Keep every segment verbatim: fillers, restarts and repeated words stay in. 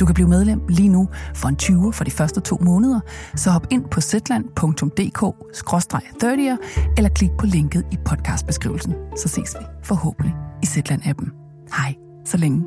Du kan blive medlem lige nu for en tyver for de første to måneder, så hop ind på zetland punktum d k skråstreg thirty eller klik på linket i podcastbeskrivelsen. Så ses vi forhåbentlig i Zetland-appen. Hej, så længe.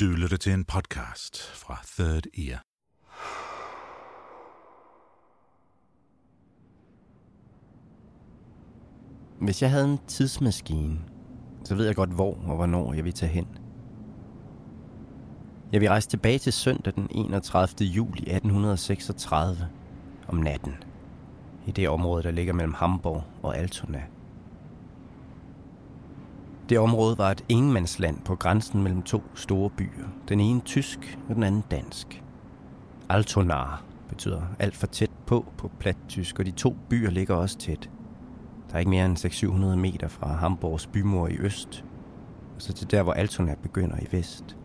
Du lytter til en podcast fra Third Ear. Hvis jeg havde en tidsmaskine, så ved jeg godt hvor og hvornår jeg vil tage hen. Jeg vil rejse tilbage til søndag den enogtredivte juli atten seksogtredive om natten. I det område, der ligger mellem Hamburg og Altona. Det område var et ingenmandsland på grænsen mellem to store byer. Den ene tysk og den anden dansk. Altona betyder alt for tæt på på plattysk, og de to byer ligger også tæt. Der er ikke mere end seks hundrede til syv hundrede meter fra Hamburgs bymur i øst, og så til der, hvor Altona begynder i vest.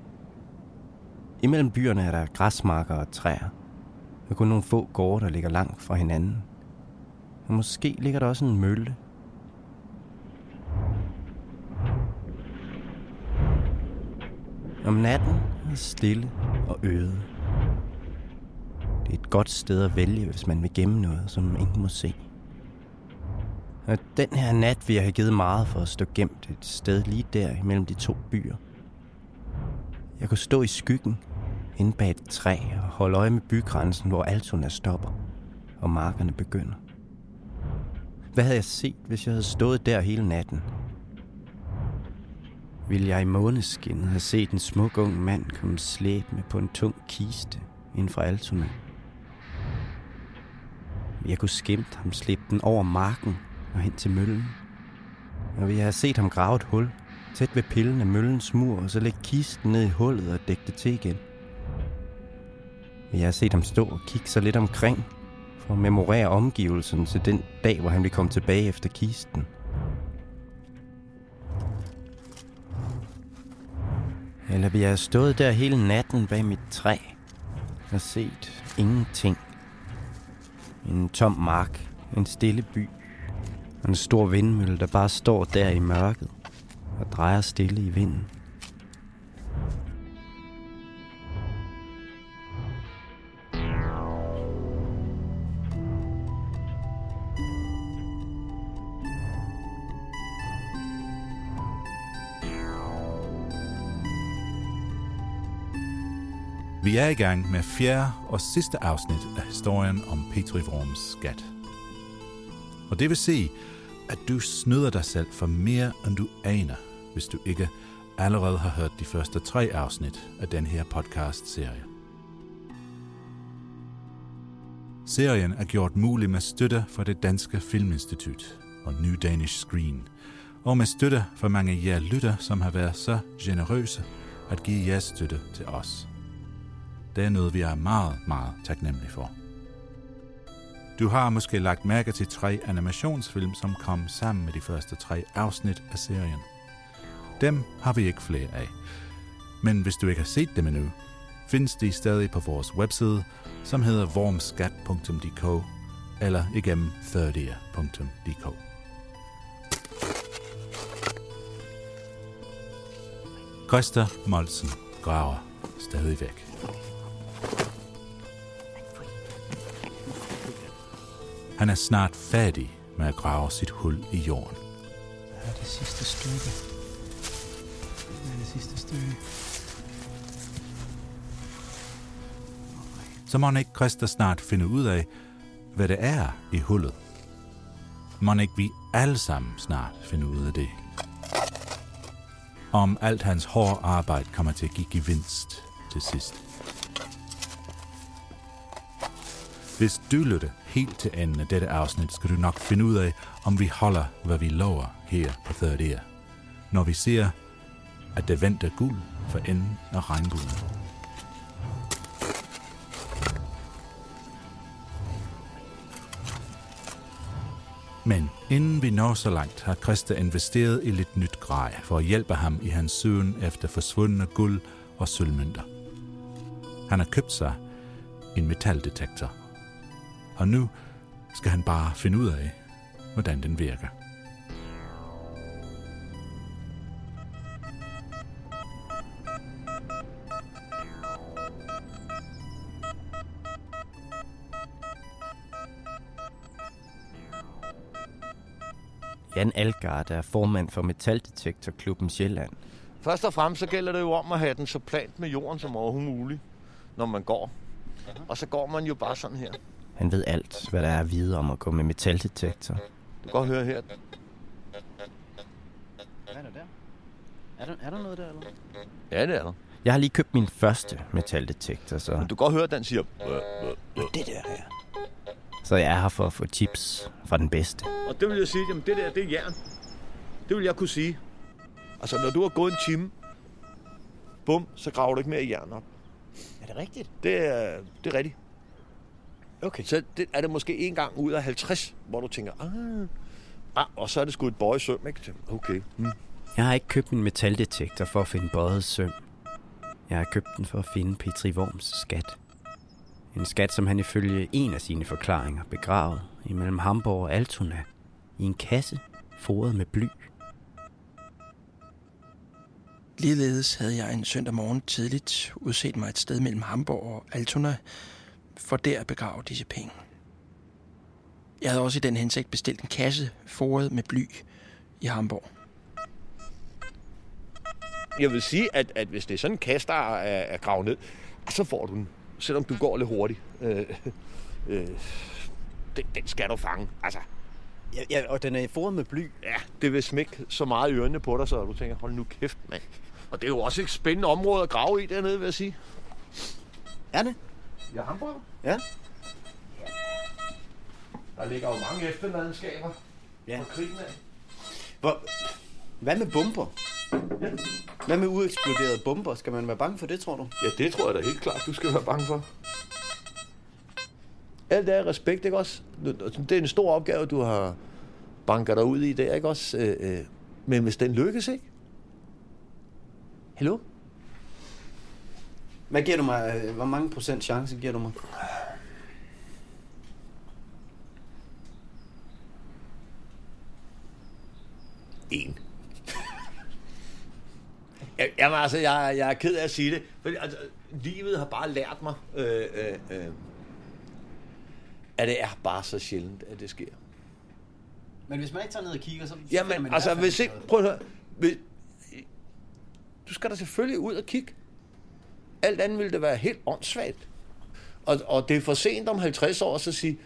Imellem byerne er der græsmarker og træer, og kun nogle få gårde, der ligger langt fra hinanden. Og måske ligger der også en mølle. Om natten er stille og øde. Det er et godt sted at vælge, hvis man vil gemme noget, som ingen må se. Og den her nat vil jeg have givet meget for at stå gemt et sted lige der imellem de to byer. Jeg kunne stå i skyggen inde bag et træ og holde øje med bygrænsen, hvor Altona stopper og markerne begynder. Hvad havde jeg set, hvis jeg havde stået der hele natten? Ville jeg i måneskinnet have set en smuk ung mand komme slæbende på en tung kiste inden for Altona. Jeg kunne skimte ham slæbe den over marken og hen til møllen. Og ville jeg have set ham grave et hul tæt ved pillen af møllens mur og så lægge kisten ned i hullet og dække det til igen. Ville jeg have set ham stå og kigge sig lidt omkring for at memorere omgivelsen til den dag, hvor han ville komme tilbage efter kisten. Eller vi har stået der hele natten bag mit træ og set ingenting. En tom mark, en stille by og en stor vindmølle, der bare står der i mørket og drejer stille i vinden. Vi er i gang med fjerde og sidste afsnit af historien om Petri Worms skat. Og det vil sige, at du snyder dig selv for mere, end du aner, hvis du ikke allerede har hørt de første tre afsnit af den her podcast-serie. Serien er gjort mulig med støtte fra det Danske Filminstitut og New Danish Screen, og med støtte fra mange af jer lytter, som har været så generøse at give jeres støtte til os. Det er noget, vi er meget, meget taknemmelige for. Du har måske lagt mærke til tre animationsfilm, som kom sammen med de første tre afsnit af serien. Dem har vi ikke flere af. Men hvis du ikke har set dem endnu, findes de stadig på vores webside, som hedder wormskat punktum d k eller igennem third ear punktum d k. Christa Maltzen graver. stadigvæk. Han er snart færdig med at grave sit hul i jorden. Her er det sidste stykke. Her er det sidste stykke. Så må ikke Christa snart finde ud af, hvad det er i hullet. Må ikke vi alle sammen snart finde ud af det. Om alt hans hårde arbejde kommer til at give gevinst til sidst. Hvis du lytter helt til enden af dette afsnit, skal du nok finde ud af, om vi holder, hvad vi lover her på Third Ear. Når vi ser, at der venter guld for enden af regnbuen. Men inden vi når så langt, har Christa investeret i lidt nyt grej for at hjælpe ham i hans søgen efter forsvundne guld og sølvmønter. Han har købt sig en metaldetektor, og nu skal han bare finde ud af, hvordan den virker. Jan Elgard er formand for Metaldetektorklubben Sjælland. Først og fremmest så gælder det jo om at have den så plant med jorden som overhovedet muligt, når man går. Og så går man jo bare sådan her. Han ved alt, hvad der er at vide om at gå med metaldetektor. Du kan godt høre her. Hvad er der der? Er der, er der noget der, eller? Ja, det er der. Jeg har lige købt min første metaldetektor, så... Men du kan godt høre, den siger... Det der her. Så jeg er her for at få tips fra den bedste. Og det vil jeg sige, jamen det der, det er jern. Det vil jeg kunne sige. Altså, når du har gået en time, bum, så graver du ikke mere jern op. Er det rigtigt? Det er, det er rigtigt. Okay. Så det, er det måske en gang ud af halvtreds, hvor du tænker, ah, ah og så er det sgu et bøjet søm, ikke? Okay. Hmm. Jeg har ikke købt en metaldetektor for at finde bøjet søm. Jeg har købt den for at finde Petri Worms skat. En skat, som han ifølge en af sine forklaringer begravet imellem Hamburg og Altona i en kasse foret med bly. Ligeledes havde jeg en søndag morgen tidligt udset mig et sted mellem Hamburg og Altona for der at begrave disse penge. Jeg havde også i den hensigt bestilt en kasse foret med bly i Hamburg. Jeg vil sige, at, at hvis det er sådan en kasse, der er, er gravet ned, så får du den. Selvom du går lidt hurtigt. Øh, øh, den, den skal du fange, altså. Ja, ja, og den er foret med bly. Ja, det vil smække så meget i ørene på dig, så du tænker, hold nu kæft, mand. Og det er jo også et spændende område at grave i dernede, vil jeg sige. Er det? Ja, Hamburg. Ja. Der ligger jo mange efterladenskaber ja. På krigen af. Hvor... Hvad med bomber? Ja. Hvad med ueksploderede bomber? Skal man være bange for det, tror du? Ja, det tror jeg da helt klart, du skal være bange for. Alt er respekt, ikke også? Det er en stor opgave, du har banket dig ud i der, ikke også? Men hvis den lykkes, ikke? Hello? Hvad giver du mig? Hvor mange procent chance giver du mig? En. Jamen altså, jeg, jeg er ked af at sige det. Fordi, altså, livet har bare lært mig, øh, øh, øh, at det er bare så sjældent, at det sker. Men hvis man ikke tager ned og kigger, så... Jamen, man altså, hvis ikke... Prøv at høre. Hvis, du skal da selvfølgelig ud og kigge. Alt andet ville det være helt åndssvagt. Og, og det er for sent om halvtreds år, så sige,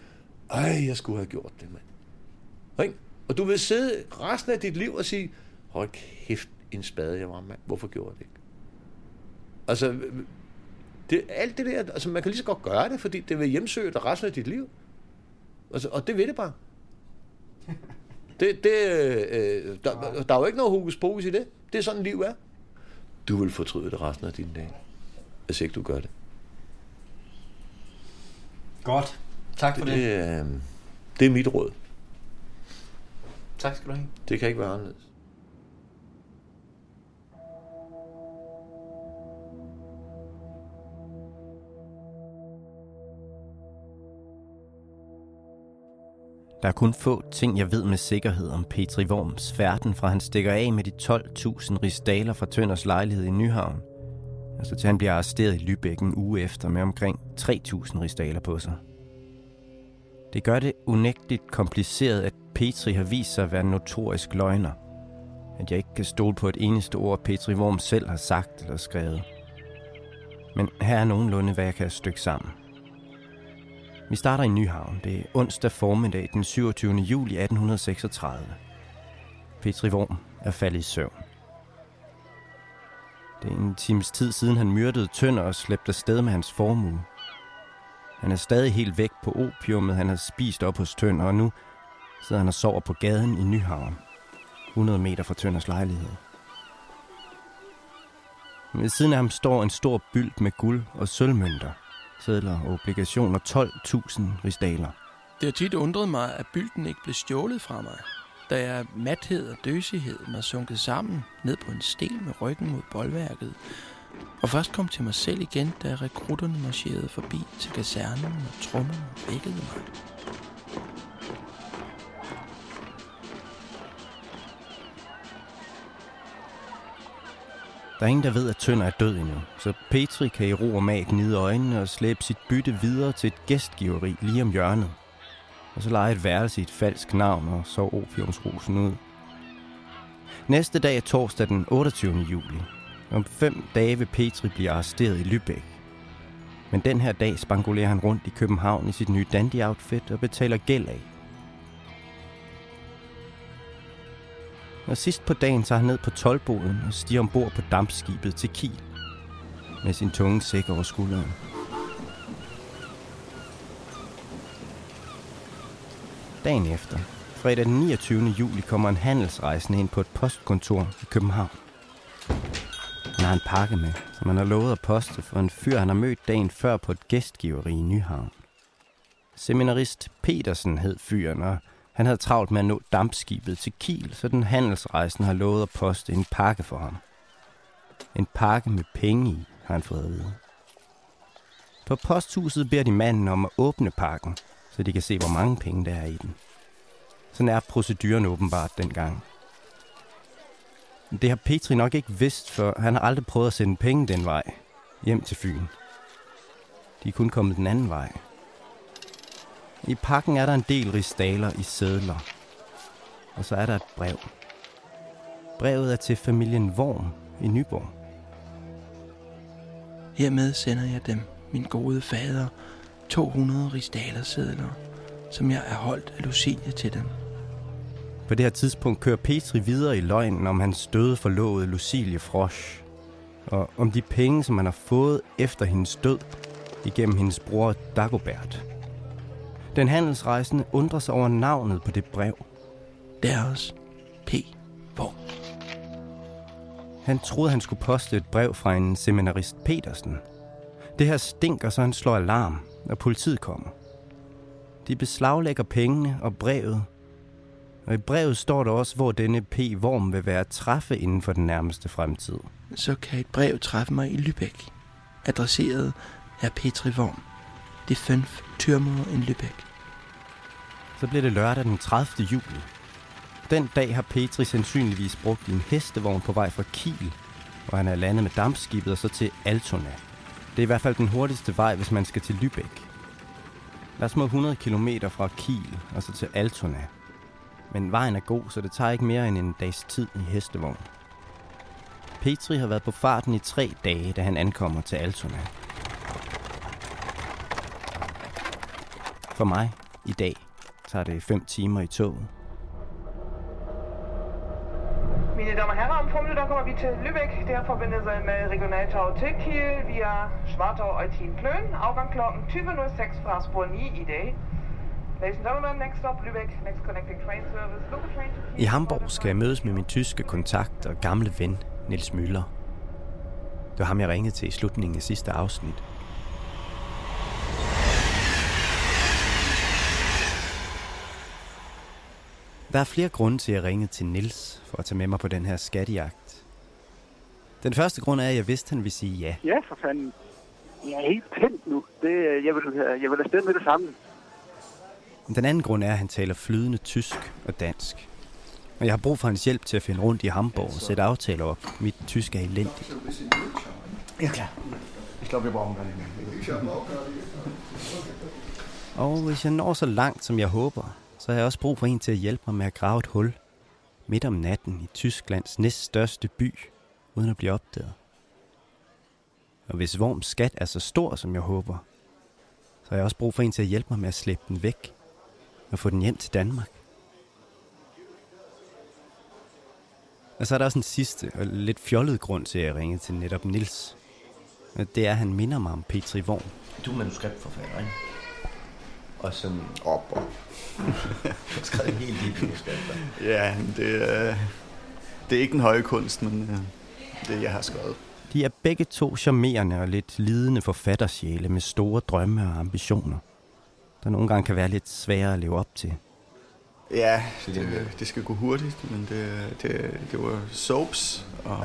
ej, jeg skulle have gjort det, mand. Og du vil sidde resten af dit liv og sige, hold kæft, en spade, jeg var mand. Hvorfor gjorde jeg det ikke? Altså, det, alt det der, altså man kan lige så godt gøre det, fordi det vil hjemsøge dig resten af dit liv. Altså, og det vil det bare. Det, det, øh, der, der er jo ikke noget hokus pokus i det. Det er sådan, liv er. Du vil fortryde det resten af dine dage, hvis ikke du gør det. Godt. Tak for det. Det, øh, det er mit råd. Tak skal du have. Det kan ikke være anderledes. Der er kun få ting, jeg ved med sikkerhed om Petri Worms færden, fra han stikker af med de tolv tusind rigsdaler fra Tønders lejlighed i Nyhavn. Altså til han bliver arresteret i Lübeck en uge efter med omkring tre tusind rigsdaler på sig. Det gør det unægteligt kompliceret, at Petri har vist sig at være en notorisk løgner. At jeg ikke kan stole på et eneste ord, Petri Worm selv har sagt eller skrevet. Men her er nogenlunde, hvad jeg kan stykke sammen. Vi starter i Nyhavn. Det er onsdag formiddag den syvogtyvende juli atten seksogtredive. Petri Worm er faldet i søvn. Det er en times tid siden, han myrdede Tønder og slæbte afsted med hans formue. Han er stadig helt væk på opiumet, han har spist op hos Tønder, og nu sidder han og sover på gaden i Nyhavn, hundrede meter fra Tønders lejlighed. Ved siden af ham står en stor bylt med guld og sølvmønter, sedler og obligationer, tolv tusind rigsdaler. Det har tit undret mig, at bylten ikke blev stjålet fra mig, da jeg mathed og døsighed var sunket sammen ned på en sten med ryggen mod bolværket, og først kom til mig selv igen, da rekrutterne marcherede forbi til kasernen og trommerne vækkede mig. Der er ingen, der ved, at Tønder er død endnu, så Petri kan i ro og mag gnide øjnene og slæbe sit bytte videre til et gæstgiveri lige om hjørnet. Og så leger et værelse i et falsk navn og så opiumsrusen ud. Næste dag er torsdag den otteogtyvende juli. Om fem dage vil Petri blive arresteret i Lübeck. Men den her dag spangulerer han rundt i København i sit nye dandy-outfit og betaler gæld af. Og sidst på dagen tager han ned på toldboden og stiger ombord på dampskibet til Kiel med sin tunge sæk over skulderen. Dagen efter, fredag den niogtyvende juli, kommer en handelsrejsende ind på et postkontor i København. Han har en pakke med, som han har lovet at poste for en fyr, han har mødt dagen før på et gæstgiveri i Nyhavn. Seminarist Petersen hed fyren, og han havde travlt med at nå dampskibet til Kiel, så den handelsrejsende har lovet at poste en pakke for ham. En pakke med penge i, har han fået at vide. På posthuset beder de manden om at åbne pakken, så de kan se, hvor mange penge der er i den. Sådan er proceduren åbenbart dengang. Det har Petri nok ikke vidst, for han har aldrig prøvet at sende penge den vej, hjem til Fyn. De er kun kommet den anden vej. I pakken er der en del rigsdaler i sedler, og så er der et brev. Brevet er til familien Worm i Nyborg. Hermed sender jeg dem, min gode fader, to hundrede rigsdalersedler, som jeg er holdt af Lucilia til dem. På det her tidspunkt kører Petri videre i løgnen om hans døde forlovede Lucilie Frosch, og om de penge, som han har fået efter hendes død igennem hendes bror Dagobert. Den handelsrejsende undrer sig over navnet på det brev. Deres P. Worm. Han troede, han skulle poste et brev fra en seminarist Petersen. Det her stinker, så han slår alarm, og politiet kommer. De beslaglægger pengene og brevet, og i brevet står der også, hvor denne P. Worm vil være at træffe inden for den nærmeste fremtid. Så kan et brev træffe mig i Lübeck, adresseret af Petri Worm. Det fønf tyrmede en Lübeck. Så bliver det lørdag den tredivte juli. Den dag har Petri sandsynligvis brugt en hestevogn på vej fra Kiel, og han er landet med dampskibet og så til Altona. Det er i hvert fald den hurtigste vej, hvis man skal til Lübeck. Der er små hundrede kilometer fra Kiel og så til Altona. Men vejen er god, så det tager ikke mere end en dags tid i hestevogn. Petri har været på farten i tre dage, da han ankommer til Altona. For mig, i dag, tager det fem timer i toget. Mine damer og herrer, om få minutter kommer vi til Lübeck. Det har forbindelse med regionaltoget til Kiel via Schwartau og Eutin-Plön. Afgang kl. tyve nul seks fra spor ni i dag. I Hamburg skal jeg mødes med min tyske kontakt og gamle ven, Nils Müller. Det var ham, jeg ringede til i slutningen af sidste afsnit. Der er flere grunde til, at jeg ringede til Nils for at tage med mig på den her skattejagt. Den første grund er, at jeg vidste, han ville sige ja. Ja, for fanden. Jeg er helt tændt nu. Det, jeg vil, jeg vil afsted med det samme. Den anden grund er, at han taler flydende tysk og dansk. Og jeg har brug for hans hjælp til at finde rundt i Hamburg og sætte aftaler op. Mit tysk er elendigt. Ja, klar. Ich glaube, wir brauchen gar nicht mehr. Ich habe auch gar nicht. Og hvis jeg når så langt, som jeg håber, så har jeg også brug for en til at hjælpe mig med at grave et hul midt om natten i Tysklands næststørste by, uden at blive opdaget. Og hvis Worms skat er så stor, som jeg håber, så har jeg også brug for en til at hjælpe mig med at slæbe den væk og få den hjem til Danmark. Og så er der også en sidste og lidt fjollet grund til, at jeg ringede til netop Nils. Det er, at han minder mig om Petri Worm. Du er manuskriptforfatter, ikke? Og som... Op og... skrevet en hel del manuskripter. Ja, det er, det er ikke den høje kunst, men det jeg har skrevet. De er begge to charmerende og lidt lidende forfattersjæle med store drømme og ambitioner, der nogle gange kan være lidt svære at leve op til. Ja, det, det skal gå hurtigt, men det, det, det var soaps og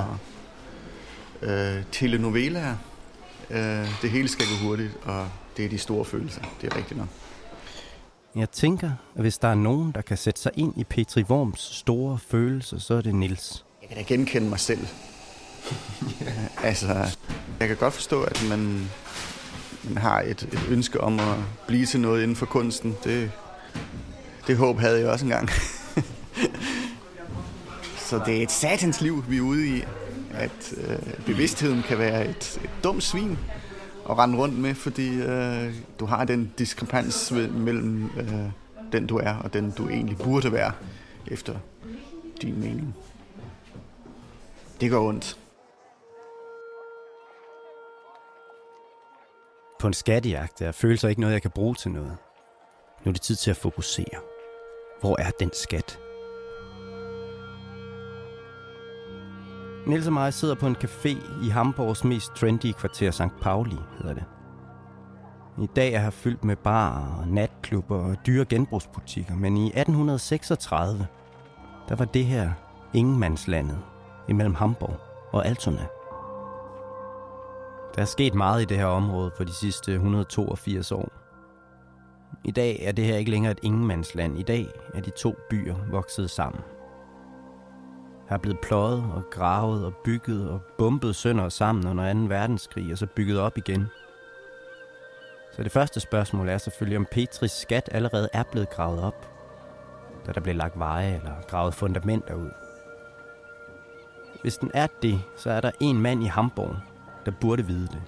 ja. øh, telenoveler. Øh, det hele skal gå hurtigt, og det er de store følelser. Det er rigtigt nok. Jeg tænker, at hvis der er nogen, der kan sætte sig ind i Petri Worms store følelser, så er det Nils. Jeg kan da genkende mig selv. Altså, jeg kan godt forstå, at man, man har et, et ønske om at blive til noget inden for kunsten. Det... Det håb havde jeg også engang. Så det er et satans liv, vi er ude i. At øh, bevidstheden kan være et, et dumt svin at rende rundt med, fordi øh, du har den diskrepans mellem øh, den, du er, og den, du egentlig burde være, efter din mening. Det går ondt. På en skattejagt er følelser ikke noget, jeg kan bruge til noget. Nu er det tid til at fokusere. Hvor er den skat? Niels og mig sidder på en café i Hamburgs mest trendy kvarter, Sankt Pauli hedder det. I dag er her fyldt med barer og natklubber og dyre genbrugsbutikker, men i atten seksogtredive, der var det her ingenmandslandet imellem Hamburg og Altona. Der er sket meget i det her område på de sidste et hundrede og toogfirs år. I dag er det her ikke længere et ingenmandsland. I dag er de to byer vokset sammen. Her er blevet pløjet og gravet og bygget og bombet sønder sammen under anden verdenskrig og så bygget op igen. Så det første spørgsmål er selvfølgelig, om Petris skat allerede er blevet gravet op, da der blev lagt veje eller gravet fundamenter ud. Hvis den er det, så er der en mand i Hamburg, der burde vide det.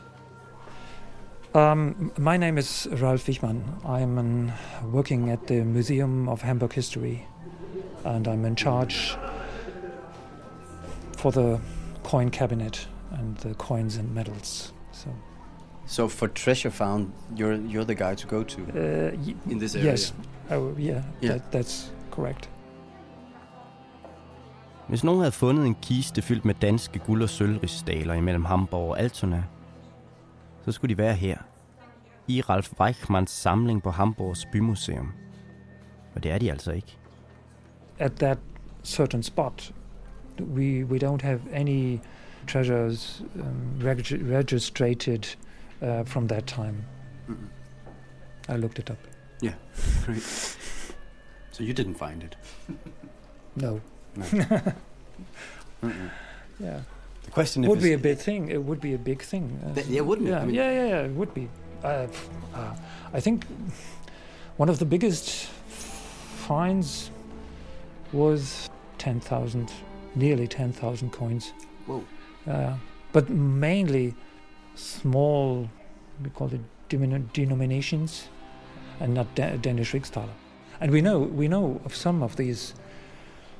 Um, my name is Ralf Wichmann. I'm an, working at the Museum of Hamburg History, and I'm in charge for the coin cabinet and the coins and medals. So, so for treasure found, you're you're the guy to go to uh, y- in this area. Yes, oh, yeah, yeah. That, that's correct. Hvis nogen havde fundet en kiste fyldt med danske guld- og sølvrigsdaler imellem Hamburg og Altona, så skulle de være her, i Ralf Weichmanns samling på Hamburgs bymuseum. Og det er de altså ikke. At that certain spot, we we don't have any treasures um, reg- registered uh, from that time. Mm-hmm. I looked it up. Yeah, right. So you didn't find it? No. No. Mm-hmm. Yeah. The question would be a big thing. It would be a big thing. Uh, yeah, wouldn't it? Yeah, I mean, yeah, yeah, yeah, it would be. Uh, uh, I think one of the biggest finds was ten thousand, nearly ten thousand coins. Whoa! Uh, but mainly small, we call it demin- denominations, and not da- Danish rigsdaler. And we know we know of some of these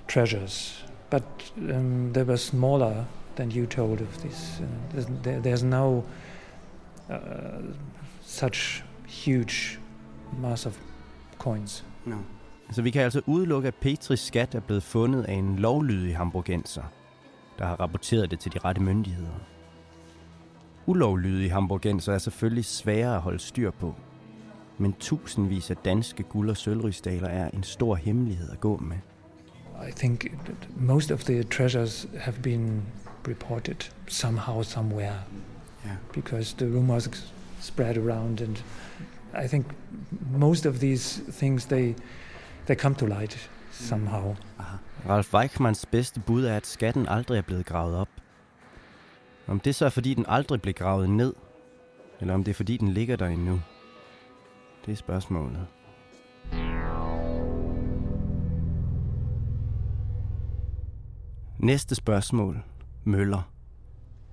treasures, but um, they were smaller. Then you told of this. Uh, there's, there, there's no uh, such huge mass of coins. No. Så vi kan altså udelukke, at Petris skat er blevet fundet af en lovlydig hamburgenser, der har rapporteret det til de rette myndigheder. Ulovlydige hamburgenser er selvfølgelig sværere at holde styr på, men tusindvis af danske guld- og sølvrigsdaler er en stor hemmelighed at gå med. I think most of the treasures have been reported somehow, somewhere, yeah. Because the rumors spread around, and I think most of these things they they come to light somehow. Aha. Ralf Weichmanns bedste bud er, at skatten aldrig er blevet gravet op. Om det så er, fordi den aldrig blev gravet ned, eller om det er, fordi den ligger der endnu, det er spørgsmålet. Næste spørgsmål. Møller.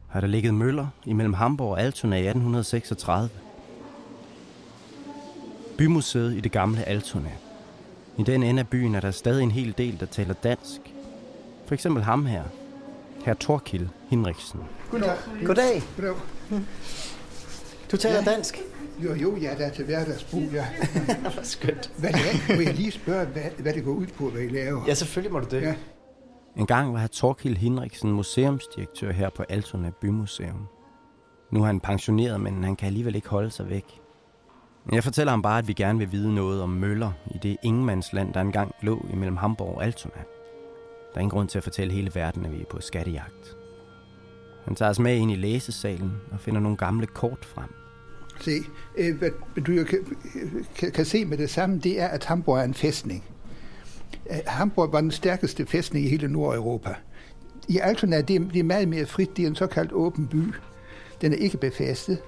Har der ligget møller imellem Hamburg og Altona i atten seksogtredive? Bymuseet i det gamle Altona. I den ende af byen er der stadig en hel del, der taler dansk. For eksempel ham her. Her Thorkild Henriksen. Goddag. Goddag. Goddag. Du taler ja. dansk? Jo, jo, ja, der er til hverdagsbrug, ja. Hvor skønt. Hvad er, må jeg lige spørge, hvad, hvad det går ud på, hvad I laver? Ja, selvfølgelig må du det. Ja. En gang var her Thorkild Henriksen museumsdirektør her på Altona Bymuseum. Nu er han pensioneret, men han kan alligevel ikke holde sig væk. Jeg fortæller ham bare, at vi gerne vil vide noget om møller i det ingenmandsland, der engang lå imellem Hamburg og Altona. Der er ingen grund til at fortælle hele verden, at vi er på skattejagt. Han tager os med ind i læsesalen og finder nogle gamle kort frem. Se, øh, hvad du jo kan, kan, kan se med det samme, det er, at Hamburg er en fæstning. Hamburg var den stærkeste fæstning i hele Nordeuropa. I Altona er det, det er meget mere frit, det er en såkaldt åben by. Den er ikke befæstet.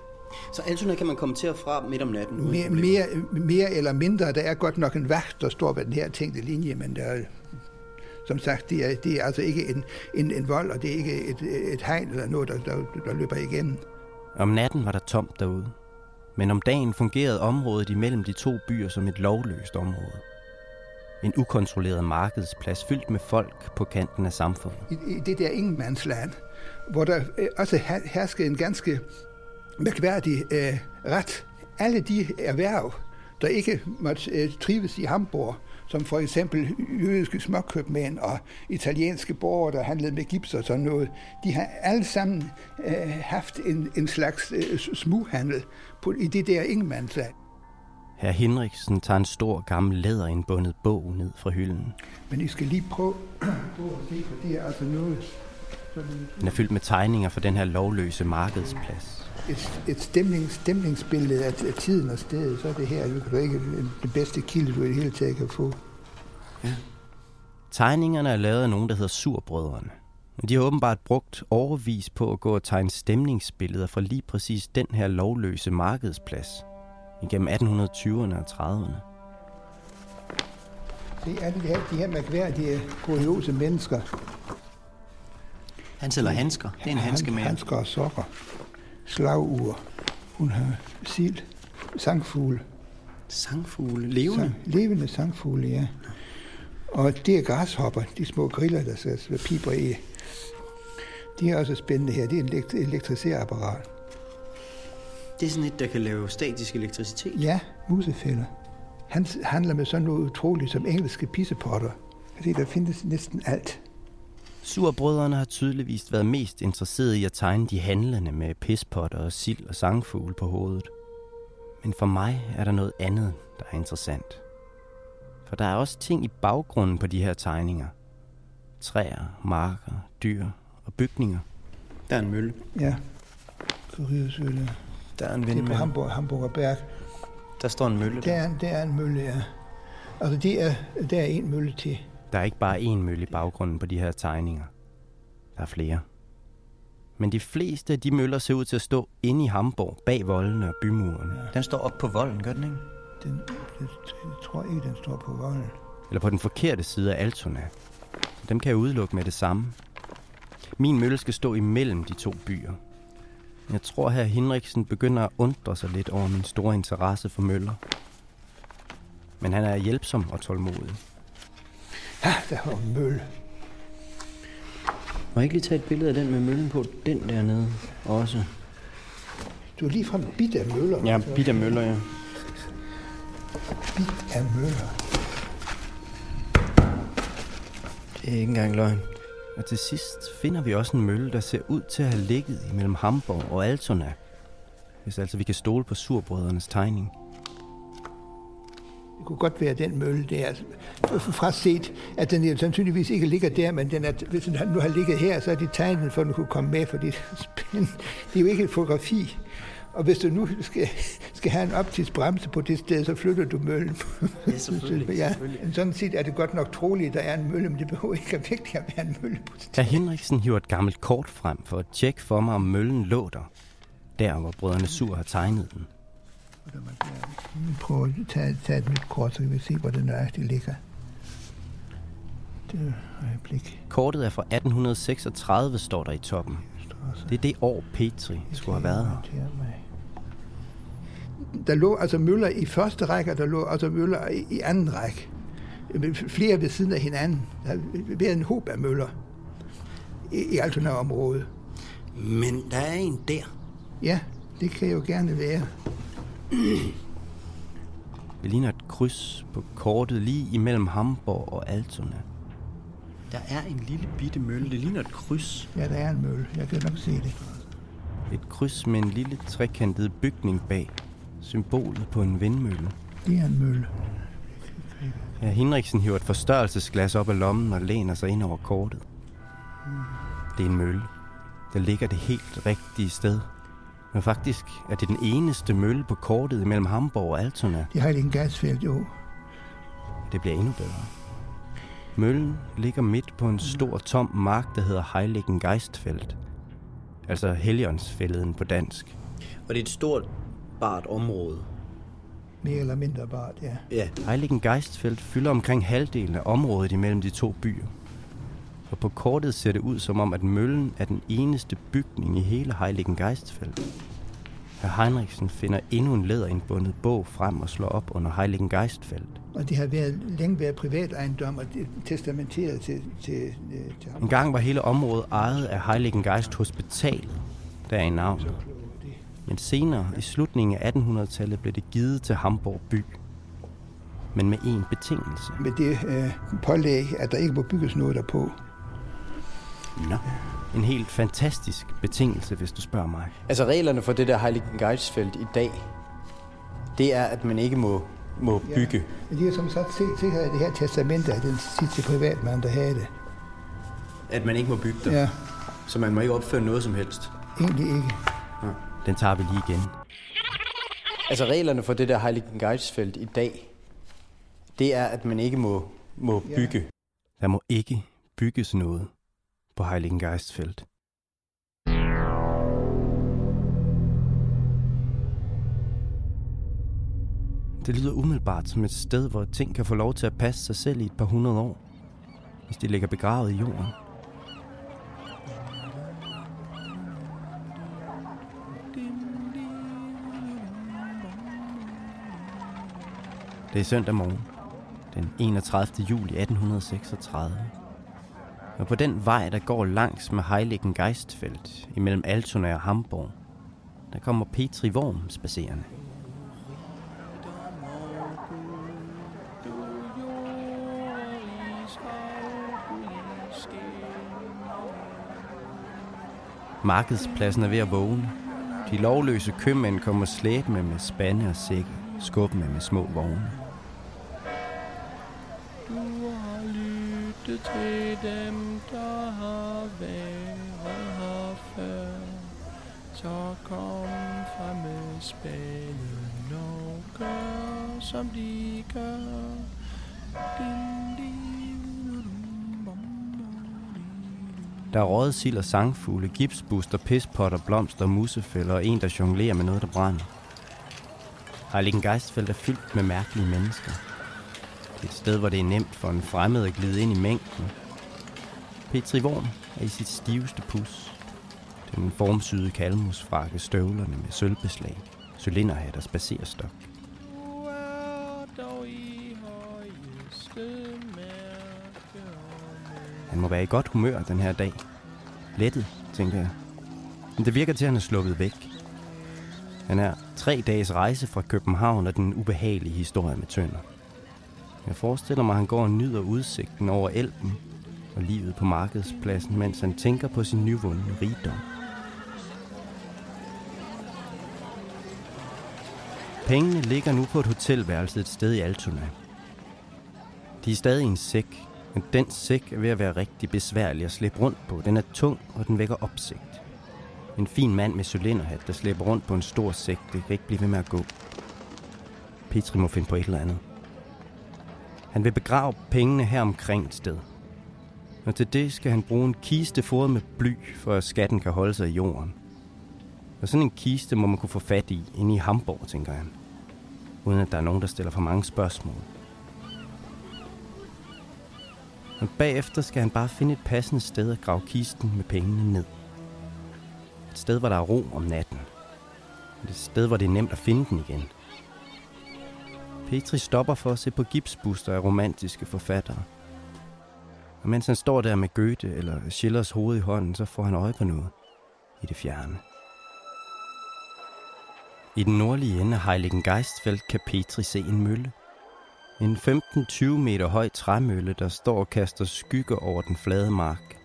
Så Altona kan man komme til og fra midt om natten? Mere, mere, mere eller mindre. Der er godt nok en vagt, der står ved den her tænkte linje, men der er, som sagt, det er, det er altså ikke en, en, en vold, og det er ikke et, et hegn eller noget, der, der, der løber igennem. Om natten var der tomt derude, men om dagen fungerede området imellem de to byer som et lovløst område. En ukontrolleret markedsplads fyldt med folk på kanten af samfundet. I det der ingenmandsland, hvor der også herskede en ganske mærkværdig øh, ret. Alle de erhverv, der ikke måtte øh, trives i Hamburg, som for eksempel jødiske småkøbmænd og italienske borgere, der handlede med gips og sådan noget, de har alle sammen øh, haft en, en slags øh, smughandel på, i det der ingenmandsland. Herr Henriksen tager en stor, gammel læderindbundet bog ned fra hylden. Men I skal lige prøve at se, for det er altså noget. Den er fyldt med tegninger for den her lovløse markedsplads. Et, et stemnings, stemningsbillede af, af tiden og stedet, så er det her. Du kan ikke det bedste kilde, du i det hele taget kan få. Ja. Tegningerne er lavet af nogen, der hedder Surbrødrene. De har åbenbart brugt årevis på at gå og tegne stemningsbilleder fra lige præcis den her lovløse markedsplads igennem attenhundredetyverne og trediverne. Det er alle de her, de her mærkværdige, kuriose mennesker. Han sælger handsker. Det er en handskemænd. Handsker og sokker. Slagure. Hun har sild. Sangfugle. Sangfugle? Levende? Sang, levende sangfugle, ja. Og det er græshopper, de små griller, der så piber i. De er også spændende her. Det er et elektriserapparat. Det er sådan et, der kan lave statisk elektricitet? Ja, musefælder. Han handler med sådan noget utroligt som engelske pissepotter. Altså, der findes næsten alt. Surbrødrene har tydeligvis været mest interesserede i at tegne de handlende med pispotter og sild og sangfugle på hovedet. Men for mig er der noget andet, der er interessant. For der er også ting i baggrunden på de her tegninger. Træer, marker, dyr og bygninger. Der er en mølle. Ja. Kuriosølle. Der er en vindmølle. Det er på Hamburg, Hamburger Berg. Der står en mølle der. Der er, der er en mølle, ja. Altså, det er, der er en mølle til. Der er ikke bare én mølle i baggrunden på de her tegninger. Der er flere. Men de fleste af de møller ser ud til at stå inde i Hamburg, bag voldene og bymurene. Ja. Den står op på volden, gør den ikke? Den, jeg tror ikke, den står på volden. Eller på den forkerte side af Altona. Dem kan jeg udelukke med det samme. Min mølle skal stå imellem de to byer. Jeg tror, her Henriksen begynder at undre sig lidt over min store interesse for møller. Men han er hjælpsom og tålmodig. Ja, der var en mølle. Må jeg ikke lige tage et billede af den med møllen på? Den dernede også. Du er lige fra bit af møller. Ja, bit af møller, ja. Bit af møller. Det er ikke engang løgn. Og til sidst finder vi også en mølle, der ser ud til at have ligget imellem Hamburg og Altona. Hvis altså vi kan stole på Surbrødrenes tegning. Det kunne godt være den mølle der. Fra set, at den jo sandsynligvis ikke ligger der, men den er, hvis den nu har ligget her, så er det tegnet for, at den kunne komme med, for det er, det er jo ikke et fotografi. Og hvis du nu skal, skal have en optidsbremse på det sted, så flytter du møllen. Ja, selvfølgelig. Ja. Sådan set er det godt nok troligt, at der er en mølle, men det behøver ikke at vigtigt at være en mølle på stedet. Da Henriksen hiver et gammelt kort frem for at tjekke for mig, om møllen lå der, der hvor brødrene Sur har tegnet den. Prøv at tage, tage et nyt kort, så kan vi se, hvor det nøjagtigt ligger. Det er øjeblik. Kortet er fra atten seksogtredive, står der i toppen. Det er det år, Petri skulle have været her. Der lå altså møller i første række, og der lå altså møller i, i anden række. Flere ved siden af hinanden. Der var en håb af møller i, i Altona-området. Men der er en der. Ja, det kan jo gerne være. Det ligner et kryds på kortet lige imellem Hamburg og Altona. Der er en lille bitte mølle. Det ligner et kryds. Ja, der er en mølle. Jeg kan nok se det. Et kryds med en lille trekantet bygning bag. Symbolet på en vindmølle. Det er en mølle. Ja, Henriksen hiver et forstørrelsesglas op af lommen og læner sig ind over kortet. Det er en mølle. Der ligger det helt rigtige sted. Men faktisk er det den eneste mølle på kortet mellem Hamburg og Altona. Det er Heiligengeistfeld, jo. Det bliver endnu bedre. Møllen ligger midt på en stor tom mark, der hedder Heiligengeistfeld. Altså Helligåndsfælden på dansk. Og det er et stort bart område. Mere eller mindre bart, ja. ja. Heiligengeistfeld fylder omkring halvdelen af området imellem de to byer. Og på kortet ser det ud som om, at møllen er den eneste bygning i hele Heiligengeistfeld. Herr Henriksen finder endnu en læderindbundet bog frem og slår op under Heiligengeistfeld. Og det har været, længe været privat ejendom og testamenteret til, til, til ham. En gang var hele området ejet af Heiligengeist Hospital, der er i navnet. Men senere, i slutningen af attenhundredetallet, blev det givet til Hamburg by. Men med én betingelse. Med det øh, pålæg, at der ikke må bygges noget derpå. Nå. En helt fantastisk betingelse, hvis du spørger mig. Altså reglerne for det der Heiligengeistfeld i dag, det er, at man ikke må, må bygge. Ja, de har som sagt set til her i det her testament, at den sidste privatmand, der havde det. At man ikke må bygge der? Ja. Så man må ikke opføre noget som helst? Egentlig ikke. Ja. Den tager vi lige igen. Altså reglerne for det der Heiligengeistfeld i dag, det er, at man ikke må, må bygge. Ja. Der må ikke bygges noget på Heiligengeistfeld. Det lyder umiddelbart som et sted, hvor ting kan få lov til at passe sig selv i et par hundrede år, hvis de ligger begravet i jorden. Det er søndag morgen, den enogtredivte juli atten seksogtredive. Og på den vej, der går langs med Heiligengeistfeld imellem Altona og Hamburg, der kommer Petri Worm spacerende. Markedspladsen er ved at vågne. De lovløse købmænd kommer slæbende med spande og sække, skubbende med små vogne. Til dem, der har været her før, så kom frem med spænden og gør, som de gør. Der er røget sild og sangfugle, gipsbuster, pispotter, blomster, musefælder og en, der jonglerer med noget, der brænder. Heiligengeistfeld er fyldt med mærkelige mennesker. Et sted, hvor det er nemt for en fremmed at glide ind i mængden. Petri Worm er i sit stiveste pus. Den formsyde kalmusfrakke, støvlerne med sølvbeslag, cylinderhat og spacerstok. Han må være i godt humør den her dag. Lettet, tænker jeg. Men det virker til, at han er sluppet væk. Han er tre dages rejse fra København og den ubehagelige historie med Tønder. Jeg forestiller mig, at han går og nyder udsigten over Elben og livet på markedspladsen, mens han tænker på sin nyvundne rigdom. Pengene ligger nu på et hotelværelse et sted i Altona. De er stadig i en sæk, men den sæk er ved at være rigtig besværlig at slippe rundt på. Den er tung, og den vækker opsigt. En fin mand med cylinderhat, der slæber rundt på en stor sæk. Det kan ikke blive ved med at gå. Petri må finde på et eller andet. Han vil begrave pengene her omkring et sted. Og til det skal han bruge en kiste fodret med bly, for at skatten kan holde sig i jorden. Og sådan en kiste må man kunne få fat i inde i Hamburg, tænker han. Uden at der er nogen, der stiller for mange spørgsmål. Og bagefter skal han bare finde et passende sted at grave kisten med pengene ned. Et sted, hvor der er ro om natten. Et sted, hvor det er nemt at finde den igen. Petri stopper for at se på gipsbuster af romantiske forfattere. Og mens han står der med Goethe eller Schillers hoved i hånden, så får han øje på noget i det fjerne. I den nordlige ende af Heiligengeistfeld kan Petri se en mølle. En femten til tyve meter høj træmølle, der står og kaster skygger over den flade mark.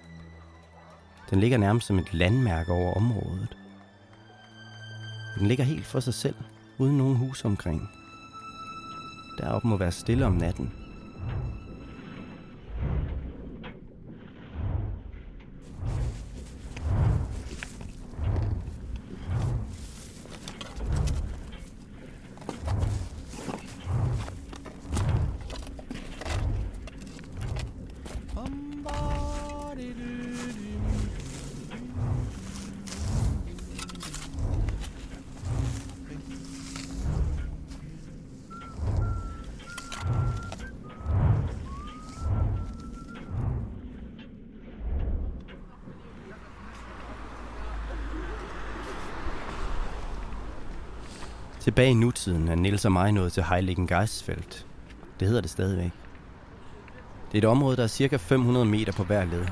Den ligger nærmest som et landmærke over området. Den ligger helt for sig selv, uden nogen hus omkring. Deroppe må være stille om natten. Tilbage i nutiden er Niels og mig nået til Heiligengeistfeld. Det hedder det stadigvæk. Det er et område, der er cirka fem hundrede meter på hver led.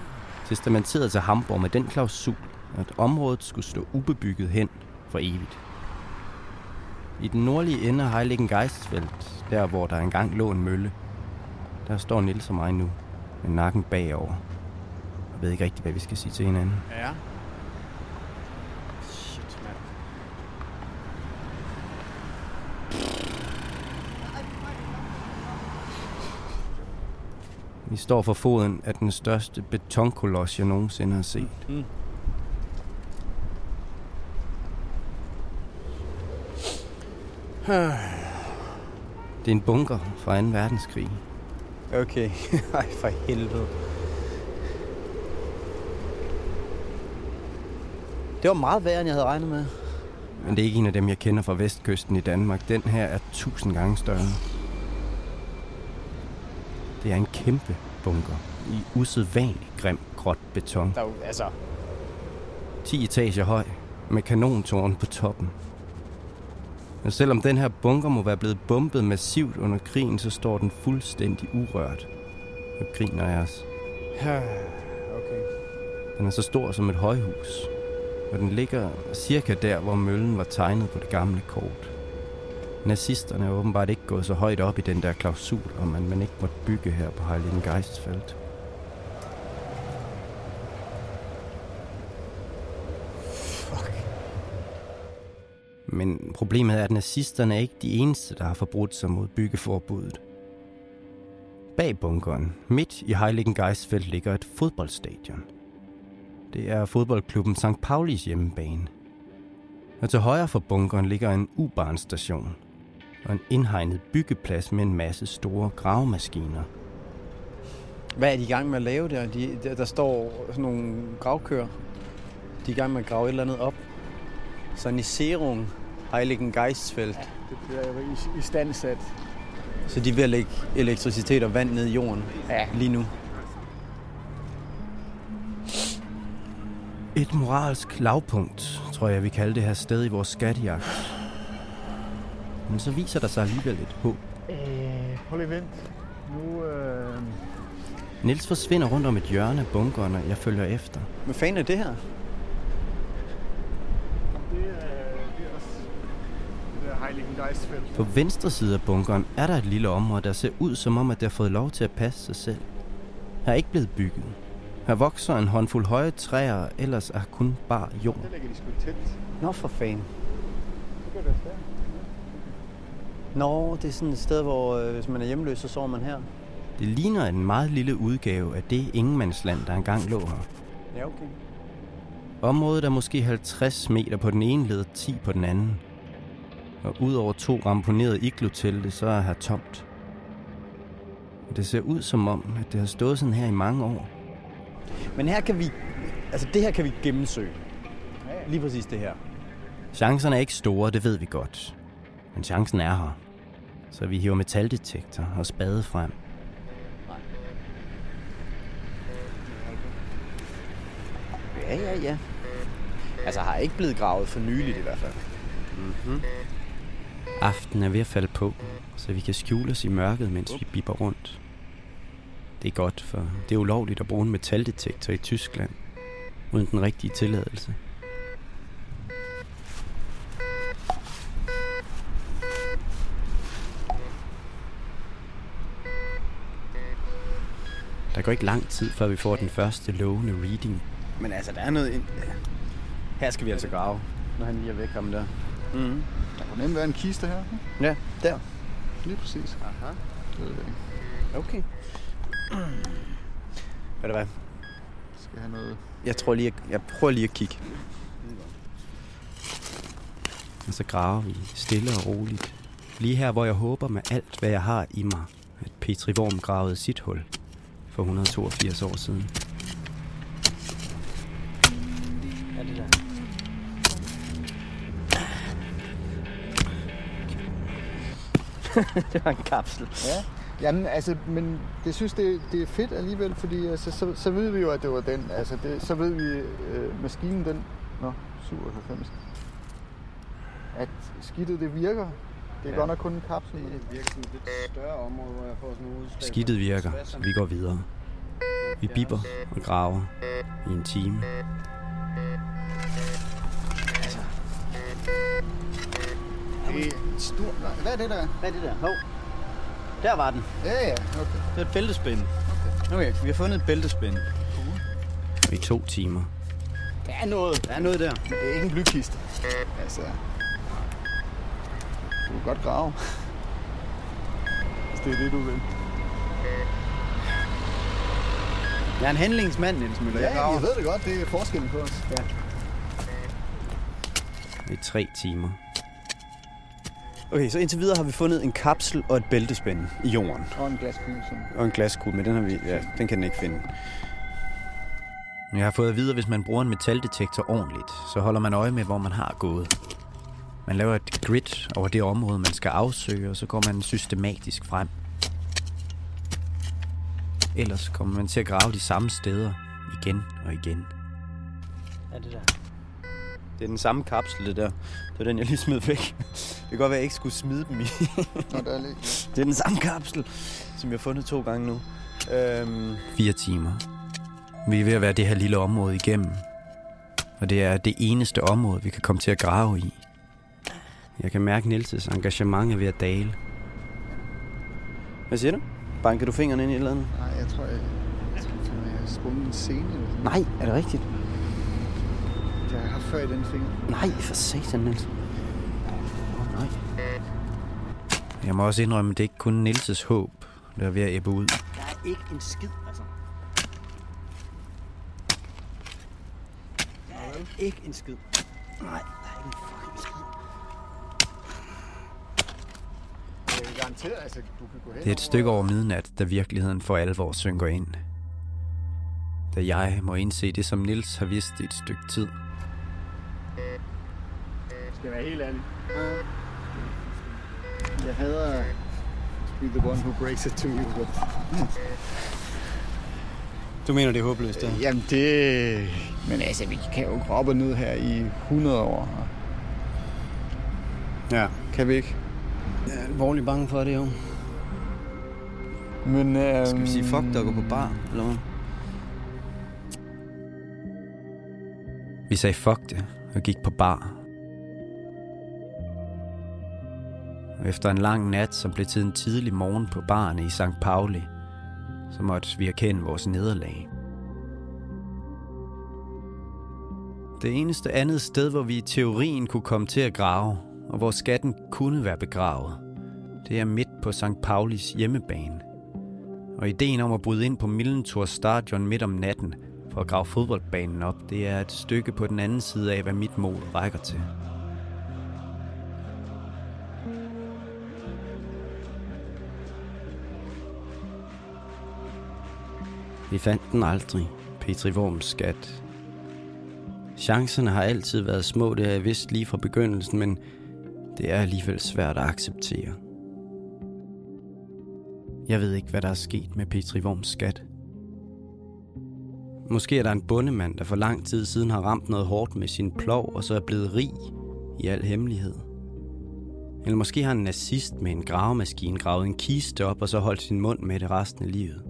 Testamenteret til Hamburg med den klausul, at området skulle stå ubebygget hen for evigt. I den nordlige ende af Heiligengeistfeld, der hvor der engang lå en mølle, der står Niels og mig nu med nakken bagover. Jeg ved ikke rigtig, hvad vi skal sige til hinanden. Ja. Vi står for foden af den største betonkoloss, jeg nogensinde har set. Mm. Det er en bunker fra anden verdenskrig. Okay, ej for helvede. Det var meget værre, end jeg havde regnet med. Men det er ikke en af dem, jeg kender fra vestkysten i Danmark. Den her er tusind gange større. Det er en kæmpe bunker i usædvanligt grim, gråt beton. Der, altså. ti etager høj, med kanontårn på toppen. Men selvom den her bunker må være blevet bombet massivt under krigen, så står den fuldstændig urørt. Og griner af os. Okay. Den er så stor som et højhus, og den ligger cirka der, hvor møllen var tegnet på det gamle kort. Nazisterne er åbenbart ikke gået så højt op i den der klausul, om at man ikke måtte bygge her på Heiligengeistfeld. Fuck. Men problemet er, at nazisterne er ikke de eneste, der har forbrudt sig mod byggeforbuddet. Bag bunkeren, midt i Heiligengeistfeld, ligger et fodboldstadion. Det er fodboldklubben Sankt Paulis hjemmebane. Og til højre for bunkeren ligger en U-bahnstation og en indhegnet byggeplads med en masse store gravemaskiner. Hvad er de i gang med at lave der? De, der står sådan nogle gravkøer. De er i gang med at grave et eller andet op. Sanierung Heiligengeistfeld. Ja, det bliver jo i standsat. Så de er ved at lægge elektricitet og vand ned i jorden, ja, lige nu. Et moralsk lavpunkt, tror jeg, vi kalder det her sted i vores skattejagt. Men så viser der sig alligevel et håb. Øh, prøv lige vent. Nu, øh... Niels forsvinder rundt om et hjørne af bunkeren, og jeg følger efter. Hvad fanden er det her? Det er, det er også det der Heiligengeistfeld. På venstre side af bunkeren er der et lille område, der ser ud som om, at det har fået lov til at passe sig selv. Her er ikke blevet bygget. Her vokser en håndfuld høje træer, ellers er kun bar jord. Der ligger de sgu tæt. Nå for fanden. Nå, det er sådan et sted, hvor hvis man er hjemløs, så sover man her. Det ligner en meget lille udgave af det ingenmandsland, der engang lå her. Ja, okay. Området er måske halvtreds meter på den ene led, ti på den anden. Og udover to ramponerede iglotelte, så er her tomt. Og det ser ud som om, at det har stået sådan her i mange år. Men her kan vi, altså det her kan vi gennemsøge. Lige præcis det her. Chancerne er ikke store, det ved vi godt. Men chancen er her. Så vi hiver metaldetektor og spade frem. Ja, ja, ja. Altså har ikke blevet gravet for nyligt i hvert fald. Mm-hmm. Aftenen er ved at falde på, så vi kan skjule os i mørket, mens vi bipper rundt. Det er godt, for det er ulovligt at bruge en metaldetektor i Tyskland, uden den rigtige tilladelse. Der går ikke lang tid, før vi får den første lovende reading. Men altså, der er noget... Ind... Her skal vi altså grave, når han lige er væk om der. Mm-hmm. Der kunne nemt være en kiste her. Hm? Ja, der. Lige præcis. Aha. Det ved jeg ikke. Okay. Ved du hvad? Skal jeg have noget... Jeg tror lige, at... jeg prøver lige at kigge. Og så graver vi stille og roligt. Lige her, hvor jeg håber med alt, hvad jeg har i mig, at Petri Worm gravede sit hul for et hundrede og toogfirs år siden. Er det der? Det var en kapsel. Ja. Jamen, altså, men det synes det, det er fedt alligevel, fordi altså, så, så ved vi jo, at det var den. Altså, det, så ved vi, øh, maskinen den... Nå, syvoghalvfems. At skidtet, det virker. Det er ja. Godt nok kun en kapsel. Det er virkelig et lidt større område, hvor jeg får sådan nogle udslag. Skidtet virker, så vi går videre. Vi bipper og graver i en time. Altså. Det er stort. Hvad er det der? Hvad er det der? Hov. Der var den. Ja, ja. Okay. Det er et bæltespind. Okay. Okay, vi har fundet et bæltespind. Uh. I to timer. Der er noget. Der er noget der. Men det er ikke en blykiste. Altså. Du kan godt grave. Hvis det er det, du vil. Jeg er en handlingsmand, Nils Müller. Ja, jeg, jeg ved det godt. Det er forskellen på os. Ja. Det er tre timer. Okay, så indtil videre har vi fundet en kapsel og et bæltespænde i jorden. Og en glaskugle. Som... Og en glaskugle, men den, har vi, ja, den kan den ikke finde. Jeg har fået at vide, at hvis man bruger en metaldetektor ordentligt, så holder man øje med, hvor man har gået. Man laver et grid over det område, man skal afsøge, og så går man systematisk frem. Ellers kommer man til at grave de samme steder igen og igen. Er det der? Det er den samme kapsel, det der. Det er den, jeg lige smed væk. Det kan godt være, jeg ikke skulle smide dem i. Nå, der er lige. Det er den samme kapsel, som jeg har fundet to gange nu. Øhm... Fire timer. Vi er ved at være det her lille område igennem. Og det er det eneste område, vi kan komme til at grave i. Jeg kan mærke Nielses engagement er ved at dale. Hvad siger du? Banker du fingrene ind i et eller andet? Nej, jeg tror, jeg, jeg skal have sprunget en scene. Nej, er det rigtigt? Jeg har før i den finger. Nej, for satan, Niels. Åh, nej. Jeg må også indrømme, at det ikke kun Nielses håb, der er ved at ebbe ud. Der er ikke en skid, altså. Der er ikke en skid. Nej, der er ikke en fucking skid. Det er et stykke over midnat, da virkeligheden for alvor synker ind. Da jeg må indse det, som Niels har vidst i et stykke tid. Skal være helt ærlig. Jeg hader to be the one who breaks it to you. Du mener, det er håbløst, det? Jamen det... Men altså, vi kan jo gå op og ned her i hundrede år. Ja. Kan vi ikke? Jeg er alvorligt bange for det, jo. Men, øhm... skal vi sige fuck dig og gå på bar, eller hvad? Vi sagde fuck det og gik på bar. Og efter en lang nat, som blev tiden tidlig morgen på barne i Sankt Pauli, så måtte vi erkende vores nederlag. Det eneste andet sted, hvor vi i teorien kunne komme til at grave, og hvor skatten kunne være begravet, det er midt på Sankt Paulis hjemmebane. Og ideen om at bryde ind på Millerntor Stadion midt om natten for at grave fodboldbanen op, det er et stykke på den anden side af, hvad mit mål rækker til. Vi fandt den aldrig, Petri Worms skat. Chancerne har altid været små, det har jeg vidst lige fra begyndelsen, men det er alligevel svært at acceptere. Jeg ved ikke, hvad der er sket med Petri Worms skat. Måske er der en bondemand, der for lang tid siden har ramt noget hårdt med sin plov, og så er blevet rig i al hemmelighed. Eller måske har en nazist med en gravemaskine gravet en kiste op, og så holdt sin mund med det resten af livet.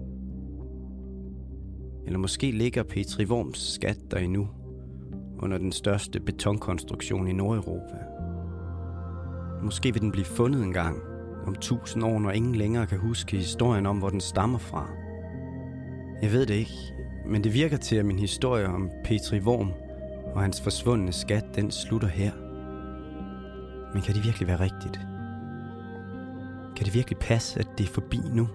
Eller måske ligger Petri Worms skat der endnu, under den største betonkonstruktion i Nordeuropa. Måske vil den blive fundet engang, om tusind år, når ingen længere kan huske historien om, hvor den stammer fra. Jeg ved det ikke, men det virker til, at min historie om Petri Worm og hans forsvundne skat, den slutter her. Men kan det virkelig være rigtigt? Kan det virkelig passe, at det er forbi nu?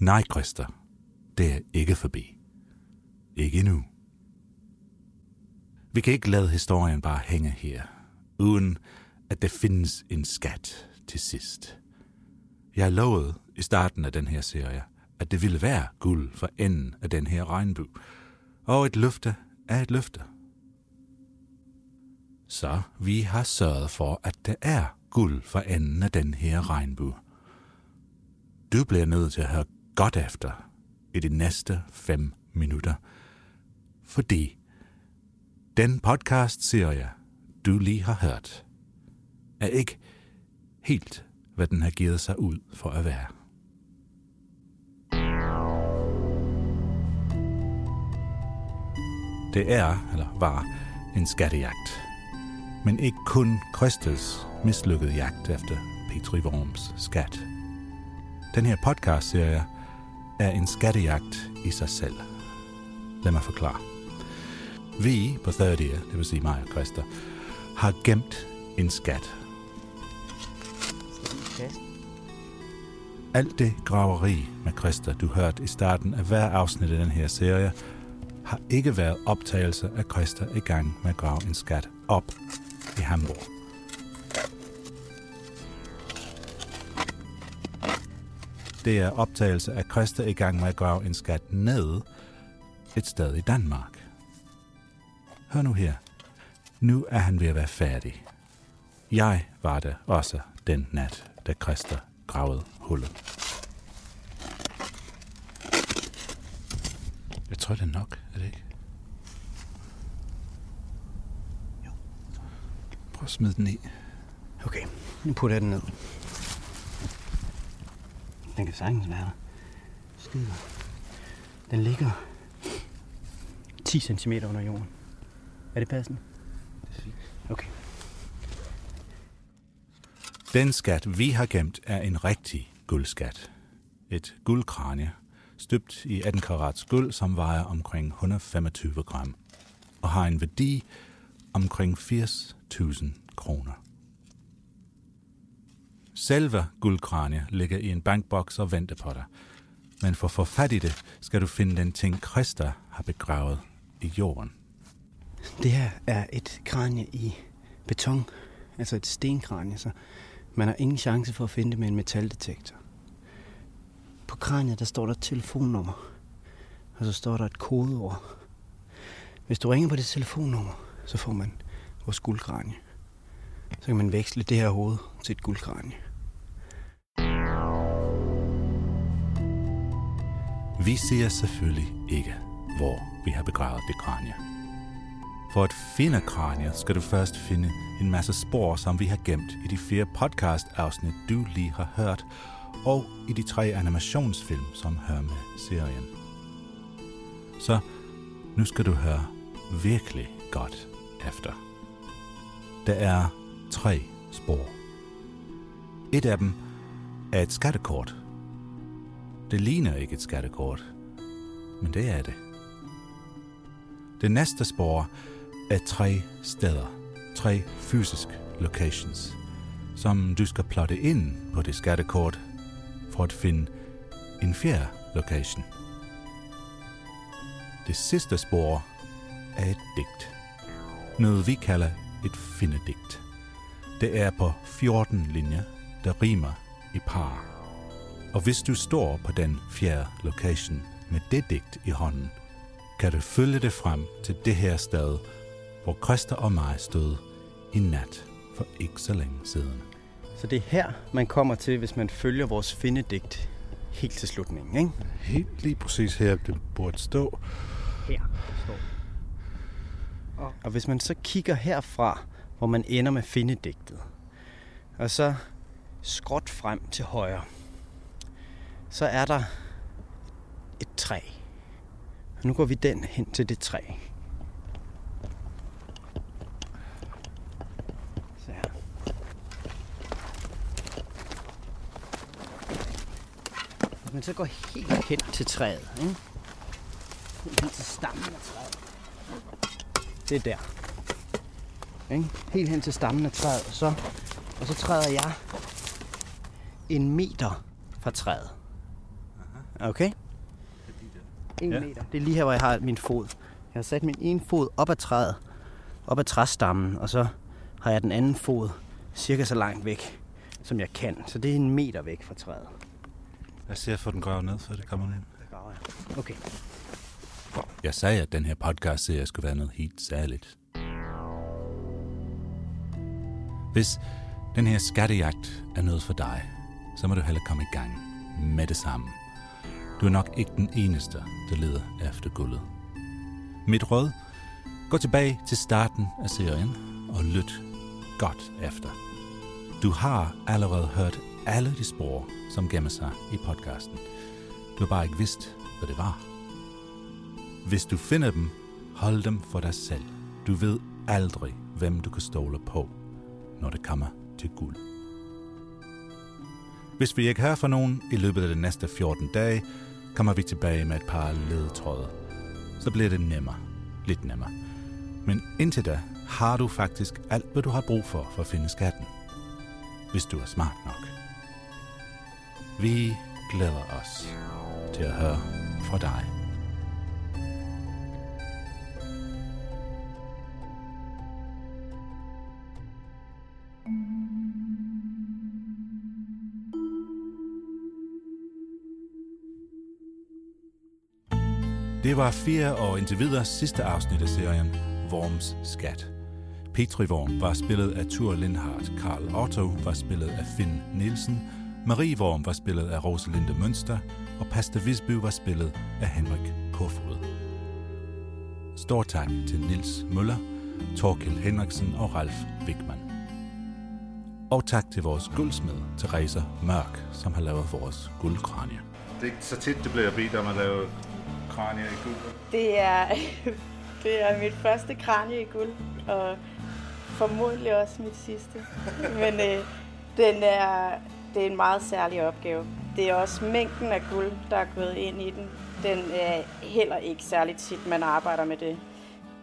Nej, Christa, det er ikke forbi. Ikke endnu. Vi kan ikke lade historien bare hænge her, uden at der findes en skat til sidst. Jeg lovede i starten af den her serie, at det ville være guld for enden af den her regnbue, og et løfte er et løfte. Så vi har sørget for, at der er guld for enden af den her regnbue. Du bliver nødt til at høre godt efter i de næste fem minutter, fordi den podcast-serie, du lige har hørt, er ikke helt, hvad den har givet sig ud for at være. Det er, eller var, en skattejagt, men ikke kun Christas mislykkede jagt efter Petri Worms skat. Den her podcast-serie er en skattejagt i sig selv. Lad mig forklare. Vi på Third Ear, det vil sige mig og Christa, har gemt en skat. Alt det graveri med Christa, du hørte i starten af hver afsnit af den her serie, har ikke været optagelser af Christa i gang med at grave en skat op i Hamburg. Det er optagelse af Christa i gang med at grave en skat ned et sted i Danmark. Hør nu her. Nu er han ved at være færdig. Jeg var der også den nat, da Christa gravede hullet. Jeg tror, det er nok, er det ikke? Jo. Prøv at smide den i. Okay, nu putter jeg den ned. Den kan sagtens være der. Skider. Den ligger ti centimeter under jorden. Er det passende? Det er fint. Okay. Den skat, vi har gemt, er en rigtig guldskat. Et guldkranje, støbt i atten karats guld, som vejer omkring et hundrede femogtyve gram, og har en værdi omkring firs tusind kroner. Selve guldkranje ligger i en bankboks og venter på dig. Men for at få fat i det, skal du finde den ting, Christa har begravet i jorden. Det her er et kranje i beton, altså et stenkranje, så man har ingen chance for at finde det med en metaldetektor. På kraniet, der står der et telefonnummer, og så står der et kodeord. Hvis du ringer på det telefonnummer, så får man vores guldkranje. Så kan man veksle det her hoved til et guldkranje. Vi ser selvfølgelig ikke, hvor vi har begravet det kranje. For at finde kranier, skal du først finde en masse spor, som vi har gemt i de fire podcast-afsnit, du lige har hørt, og i de tre animationsfilm, som hører med serien. Så nu skal du høre virkelig godt efter. Der er tre spor. Et af dem er et skattekort. Det ligner ikke et skattekort, men det er det. Det næste spor er tre steder, tre fysiske locations, som du skal plotte ind på det skattekort for at finde en fjerde location. Det sidste spor er et digt. Noget vi kalder et findedigt. Det er på fjorten linjer, der rimer i par. Og hvis du står på den fjerde location med det digt i hånden, kan du følge det frem til det her sted, hvor Christa og mig stod i nat for ikke så længe siden. Så det er her, man kommer til, hvis man følger vores findedigt helt til slutningen, ikke? Helt lige præcis her, det burde stå. Her står og. og hvis man så kigger herfra, hvor man ender med findedigtet, og så skråt frem til højre, så er der et træ. Og nu går vi den hen til det træ. Så her. Hvis man så går helt hen til træet, ikke? Helt hen til stammen af træet. Det er der. Ikke? Helt hen til stammen af træet. Og så, og så træder jeg en meter fra træet. Okay? En ja. meter. Det er lige her, hvor jeg har min fod. Jeg har sat min ene fod op ad træet, op ad træstammen, og så har jeg den anden fod cirka så langt væk, som jeg kan. Så det er en meter væk fra træet. Jeg ser for den graver ned, før det kommer ind. Det graver jeg. Okay. Jeg sagde, at den her podcast-serie skulle være noget helt særligt. Hvis den her skattejagt er noget for dig, så må du hellere komme i gang med det samme. Du er nok ikke den eneste, der leder efter guldet. Mit råd, gå tilbage til starten af serien og lyt godt efter. Du har allerede hørt alle de spor, som gemmer sig i podcasten. Du har bare ikke vidst, hvad det var. Hvis du finder dem, hold dem for dig selv. Du ved aldrig, hvem du kan stole på, når det kommer til guld. Hvis vi ikke hører fra nogen i løbet af de næste fjorten dage, kommer vi tilbage med et par ledetråde. Så bliver det nemmere. Lidt nemmere. Men indtil da har du faktisk alt, hvad du har brug for, for at finde skatten. Hvis du er smart nok. Vi glæder os til at høre fra dig. Det var fire og indtil videre sidste afsnit af serien Worms Skat. Petri Worm var spillet af Thor Lindhardt, Karl Otto var spillet af Finn Nielsen, Marie Worm var spillet af Rosalinde Münster, og Pasta Visby var spillet af Henrik Kofod. Stor tak til Nils Müller, Thorkild Henriksen og Ralf Wichmann. Og tak til vores guldsmed, Therese Mørk, som har lavet vores guldkranie. Det er ikke så tit, det bliver bedt om at lave kranie i guld. Det er, det er mit første kranie i guld, og formodentlig også mit sidste. Men øh, den er, det er en meget særlig opgave. Det er også mængden af guld, der er gået ind i den. Den er heller ikke særlig tit, man arbejder med det.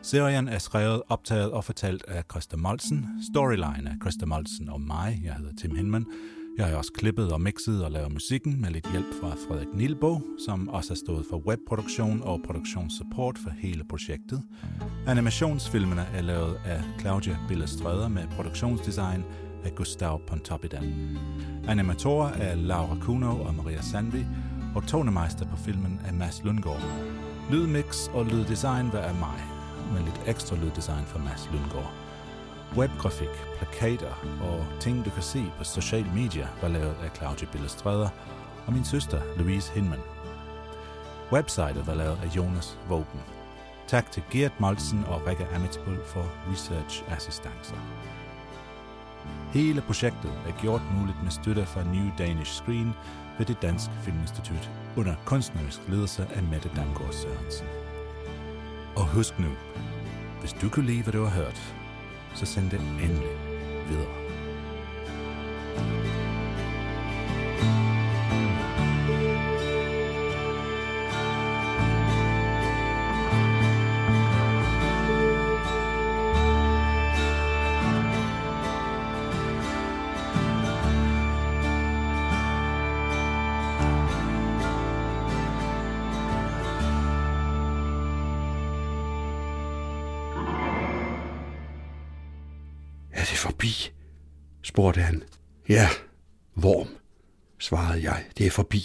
Serien er skrevet, optaget og fortalt af Christa Maltzen. Storyline af Christa Maltzen og mig. Jeg hedder Tim Hinman. Jeg har også klippet og mixet og lavet musikken med lidt hjælp fra Frederik Nielbo, som også har stået for webproduktion og produktionssupport for hele projektet. Animationsfilmene er lavet af Claudia Billestræder med produktionsdesign af Gustav Pontoppidan. Animatorer er Laura Kuno og Maria Sandvi, og tonemeister på filmen er Mads Lundgaard. Lydmix og lyddesign var af mig, med lidt ekstra lyddesign fra Mads Lundgaard. Webgrafik, plakater og ting, du kan se på social media, var lavet af Claudia Billestræder og min søster Louise Hinman. Websitet var lavet af Jonas Våben. Tak til Gert Molsen og Rikke Amitsbøl for researchassistancer. Hele projektet er gjort muligt med støtte fra New Danish Screen ved det Danske Filminstitut under kunstnerisk ledelse af Mette Damgaard Sørensen. Og husk nu, hvis du kunne lide, hvad du har hørt, så send det endelig videre. forbi?" spurgte han. "Ja, Worm," svarede jeg. "Det er forbi."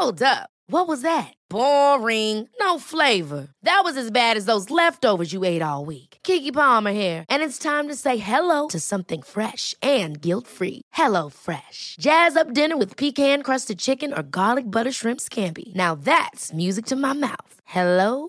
Hold up. What was that? Boring. No flavor. That was as bad as those leftovers you ate all week. Keke Palmer here. And it's time to say hello to something fresh and guilt-free. Hello Fresh. Jazz up dinner with pecan-crusted chicken or garlic butter shrimp scampi. Now that's music to my mouth. Hello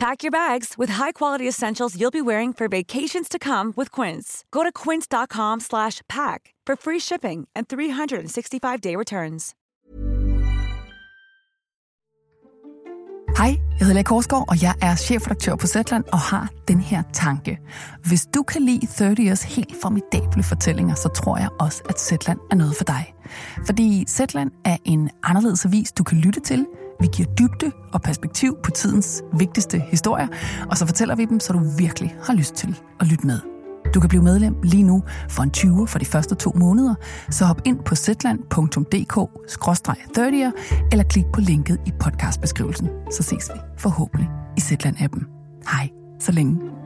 Pack your bags with high-quality essentials you'll be wearing for vacations to come with Quince. Go to quince dot com slash pack for free shipping and three hundred sixty-five day returns. Hej, jeg hedder Lea Korsgaard, og jeg er chefredaktør på Zetland og har den her tanke. Hvis du kan lide Third Ears helt formidable fortællinger, så tror jeg også, at Zetland er noget for dig. Fordi Zetland er en anderledes avis, du kan lytte til. Vi giver dybde og perspektiv på tidens vigtigste historier, og så fortæller vi dem, så du virkelig har lyst til at lytte med. Du kan blive medlem lige nu for en tyver for de første to måneder, så hop ind på zetland punktum d k skråstreg third ear eller klik på linket i podcastbeskrivelsen. Så ses vi forhåbentlig i Zetland-appen. Hej, så længe.